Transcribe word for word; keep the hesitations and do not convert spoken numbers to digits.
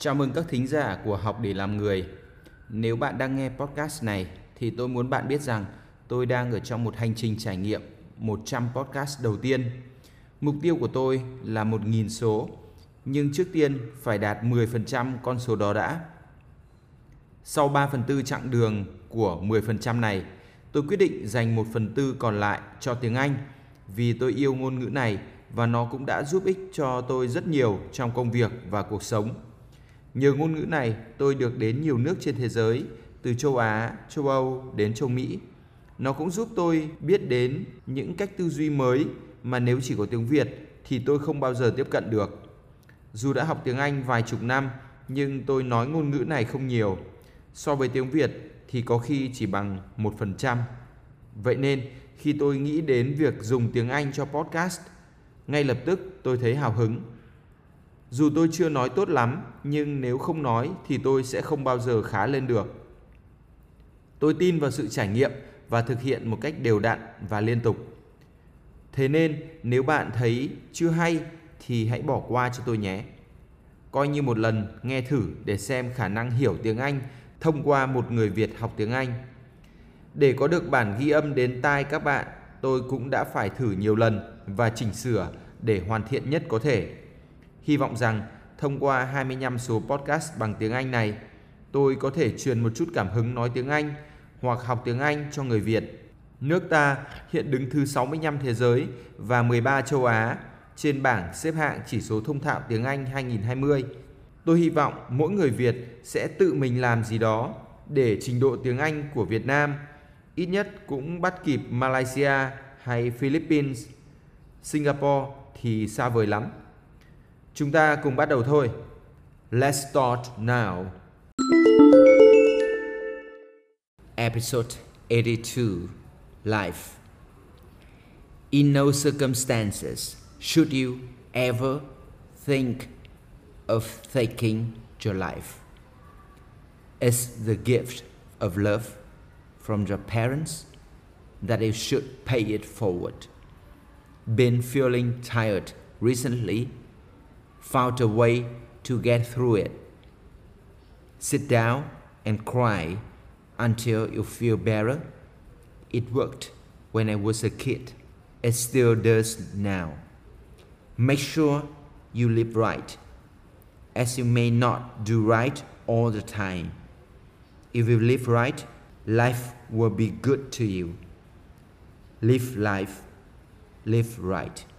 Chào mừng các thính giả của Học để làm người. Nếu bạn đang nghe podcast này thì tôi muốn bạn biết rằng tôi đang ở trong một hành trình trải nghiệm một trăm podcast đầu tiên. Mục tiêu của tôi là một nghìn số, nhưng trước tiên phải đạt mười phần trăm con số đó đã. Sau ba phần tư chặng đường của mười phần trăm này, tôi quyết định dành một phần tư còn lại cho tiếng Anh vì tôi yêu ngôn ngữ này và nó cũng đã giúp ích cho tôi rất nhiều trong công việc và cuộc sống. Nhờ ngôn ngữ này, tôi được đến nhiều nước trên thế giới, từ châu Á, châu Âu đến châu Mỹ. Nó cũng giúp tôi biết đến những cách tư duy mới mà nếu chỉ có tiếng Việt thì tôi không bao giờ tiếp cận được. Dù đã học tiếng Anh vài chục năm, nhưng tôi nói ngôn ngữ này không nhiều. So với tiếng Việt thì có khi chỉ bằng một phần trăm. Vậy nên, khi tôi nghĩ đến việc dùng tiếng Anh cho podcast, ngay lập tức tôi thấy hào hứng. Dù tôi chưa nói tốt lắm, nhưng nếu không nói thì tôi sẽ không bao giờ khá lên được. Tôi tin vào sự trải nghiệm và thực hiện một cách đều đặn và liên tục. Thế nên, nếu bạn thấy chưa hay thì hãy bỏ qua cho tôi nhé. Coi như một lần nghe thử để xem khả năng hiểu tiếng Anh thông qua một người Việt học tiếng Anh. Để có được bản ghi âm đến tai các bạn, tôi cũng đã phải thử nhiều lần và chỉnh sửa để hoàn thiện nhất có thể. Hy vọng rằng thông qua hai mươi lăm số podcast bằng tiếng Anh này, tôi có thể truyền một chút cảm hứng nói tiếng Anh hoặc học tiếng Anh cho người Việt. Nước ta hiện đứng thứ sáu mươi lăm thế giới và mười ba châu Á trên bảng xếp hạng chỉ số thông thạo tiếng Anh hai nghìn không trăm hai mươi. Tôi hy vọng mỗi người Việt sẽ tự mình làm gì đó để trình độ tiếng Anh của Việt Nam ít nhất cũng bắt kịp Malaysia hay Philippines. Singapore thì xa vời lắm. Chúng ta cùng bắt đầu thôi. Let's start now. Episode eighty-two. Life. In no circumstances should you ever think of taking your life. It's the gift of love from your parents that you should pay it forward. Been feeling tired recently? Found a way to get through it. Sit down and cry until you feel better. It worked when I was a kid. It still does now. Make sure you live right, as you may not do right all the time. If you live right, life will be good to you. Live life, live right.